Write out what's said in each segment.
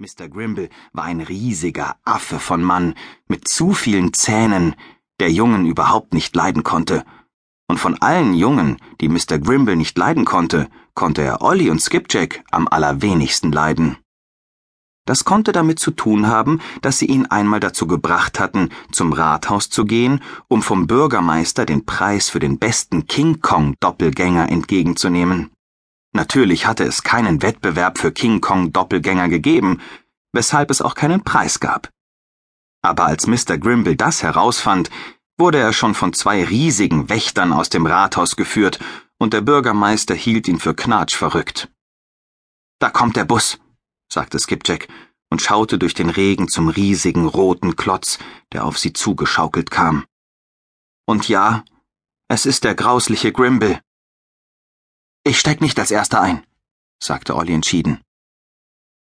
Mr. Grimble war ein riesiger Affe von Mann, mit zu vielen Zähnen, der Jungen überhaupt nicht leiden konnte. Und von allen Jungen, die Mr. Grimble nicht leiden konnte, konnte er Olli und Skipjack am allerwenigsten leiden. Das konnte damit zu tun haben, dass sie ihn einmal dazu gebracht hatten, zum Rathaus zu gehen, um vom Bürgermeister den Preis für den besten King-Kong-Doppelgänger entgegenzunehmen. Natürlich hatte es keinen Wettbewerb für King-Kong-Doppelgänger gegeben, weshalb es auch keinen Preis gab. Aber als Mr. Grimble das herausfand, wurde er schon von zwei riesigen Wächtern aus dem Rathaus geführt, und der Bürgermeister hielt ihn für knatschverrückt. »Da kommt der Bus«, sagte Skipjack und schaute durch den Regen zum riesigen roten Klotz, der auf sie zugeschaukelt kam. »Und ja, es ist der grausliche Grimble.« »Ich steig nicht als Erster ein«, sagte Olli entschieden.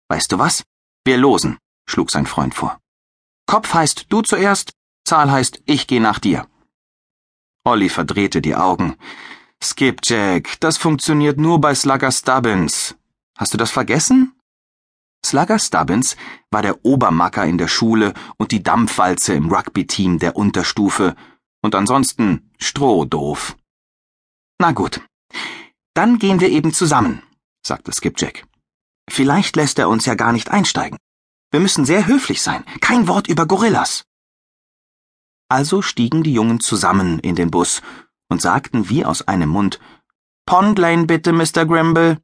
»Weißt du was? Wir losen«, schlug sein Freund vor. »Kopf heißt du zuerst, Zahl heißt, ich geh nach dir.« Olli verdrehte die Augen. »Skipjack, das funktioniert nur bei Slugger Stubbins. Hast du das vergessen?« Slugger Stubbins war der Obermacker in der Schule und die Dampfwalze im Rugby-Team der Unterstufe und ansonsten strohdoof. »Na gut, dann gehen wir eben zusammen«, sagte Skipjack. »Vielleicht lässt er uns ja gar nicht einsteigen. Wir müssen sehr höflich sein. Kein Wort über Gorillas.« Also stiegen die Jungen zusammen in den Bus und sagten wie aus einem Mund: »Pond Lane bitte, Mr. Grimble.«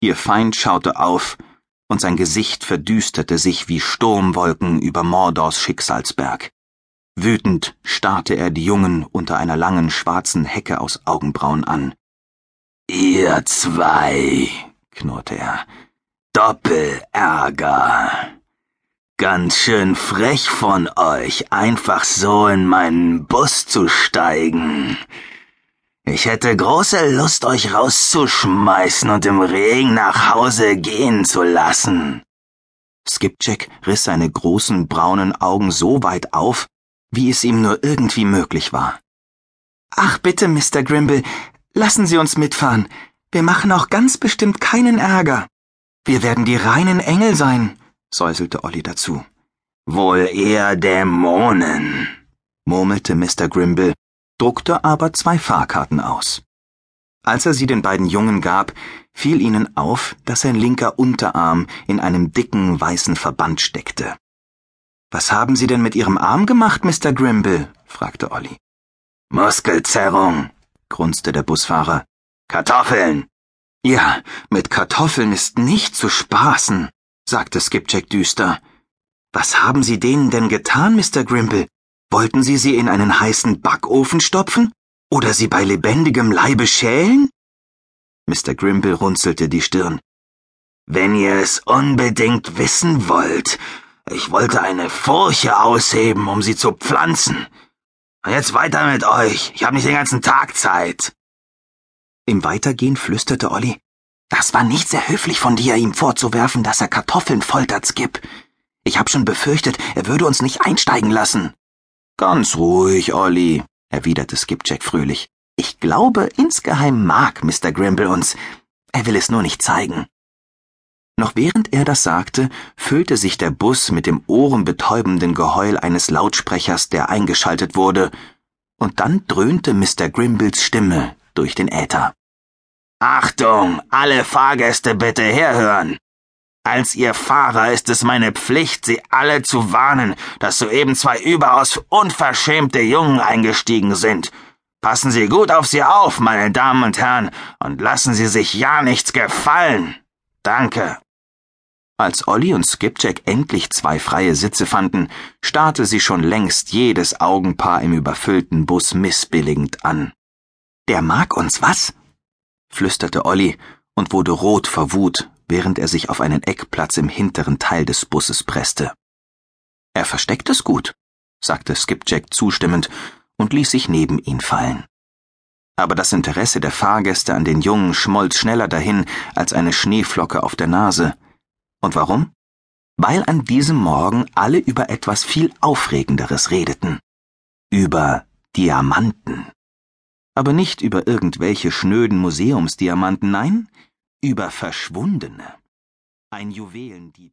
Ihr Feind schaute auf, und sein Gesicht verdüsterte sich wie Sturmwolken über Mordors Schicksalsberg. Wütend starrte er die Jungen unter einer langen schwarzen Hecke aus Augenbrauen an. »Ihr zwei«, knurrte er, »Doppelärger. Ganz schön frech von euch, einfach so in meinen Bus zu steigen. Ich hätte große Lust, euch rauszuschmeißen und im Regen nach Hause gehen zu lassen.« Skipjack riss seine großen braunen Augen so weit auf, wie es ihm nur irgendwie möglich war. »Ach bitte, Mr. Grimble, lassen Sie uns mitfahren. Wir machen auch ganz bestimmt keinen Ärger. Wir werden die reinen Engel sein«, säuselte Olli dazu. »Wohl eher Dämonen«, murmelte Mr. Grimble, druckte aber 2 Fahrkarten aus. Als er sie den beiden Jungen gab, fiel ihnen auf, dass sein linker Unterarm in einem dicken, weißen Verband steckte. »Was haben Sie denn mit Ihrem Arm gemacht, Mr. Grimble?« fragte Olli. »Muskelzerrung«, grunzte der Busfahrer. »Kartoffeln!« »Ja, mit Kartoffeln ist nicht zu spaßen«, sagte Skipjack düster. »Was haben Sie denen denn getan, Mr. Grimble? Wollten Sie sie in einen heißen Backofen stopfen? Oder sie bei lebendigem Leibe schälen?« Mr. Grimble runzelte die Stirn. »Wenn ihr es unbedingt wissen wollt, ich wollte eine Furche ausheben, um sie zu pflanzen. Und jetzt weiter mit euch, ich habe nicht den ganzen Tag Zeit.« Im Weitergehen flüsterte Olli: »Das war nicht sehr höflich von dir, ihm vorzuwerfen, dass er Kartoffeln foltert, Skip. Ich hab schon befürchtet, er würde uns nicht einsteigen lassen.« »Ganz ruhig, Olli«, erwiderte Skipjack fröhlich. »Ich glaube, insgeheim mag Mr. Grimble uns. Er will es nur nicht zeigen.« Noch während er das sagte, füllte sich der Bus mit dem ohrenbetäubenden Geheul eines Lautsprechers, der eingeschaltet wurde, und dann dröhnte Mr. Grimbles Stimme durch den Äther. »Achtung, alle Fahrgäste bitte herhören! Als ihr Fahrer ist es meine Pflicht, sie alle zu warnen, dass soeben 2 überaus unverschämte Jungen eingestiegen sind. Passen Sie gut auf sie auf, meine Damen und Herren, und lassen Sie sich ja nichts gefallen. Danke.« Als Olli und Skipjack endlich 2 freie Sitze fanden, starrte sie schon längst jedes Augenpaar im überfüllten Bus missbilligend an. »Der mag uns, was?« flüsterte Olli und wurde rot vor Wut, während er sich auf einen Eckplatz im hinteren Teil des Busses presste. »Er versteckt es gut«, sagte Skipjack zustimmend und ließ sich neben ihn fallen. Aber das Interesse der Fahrgäste an den Jungen schmolz schneller dahin als eine Schneeflocke auf der Nase. Und warum? Weil an diesem Morgen alle über etwas viel Aufregenderes redeten. Über Diamanten. Aber nicht über irgendwelche schnöden Museumsdiamanten, nein, über Verschwundene. ein Juwelendieb.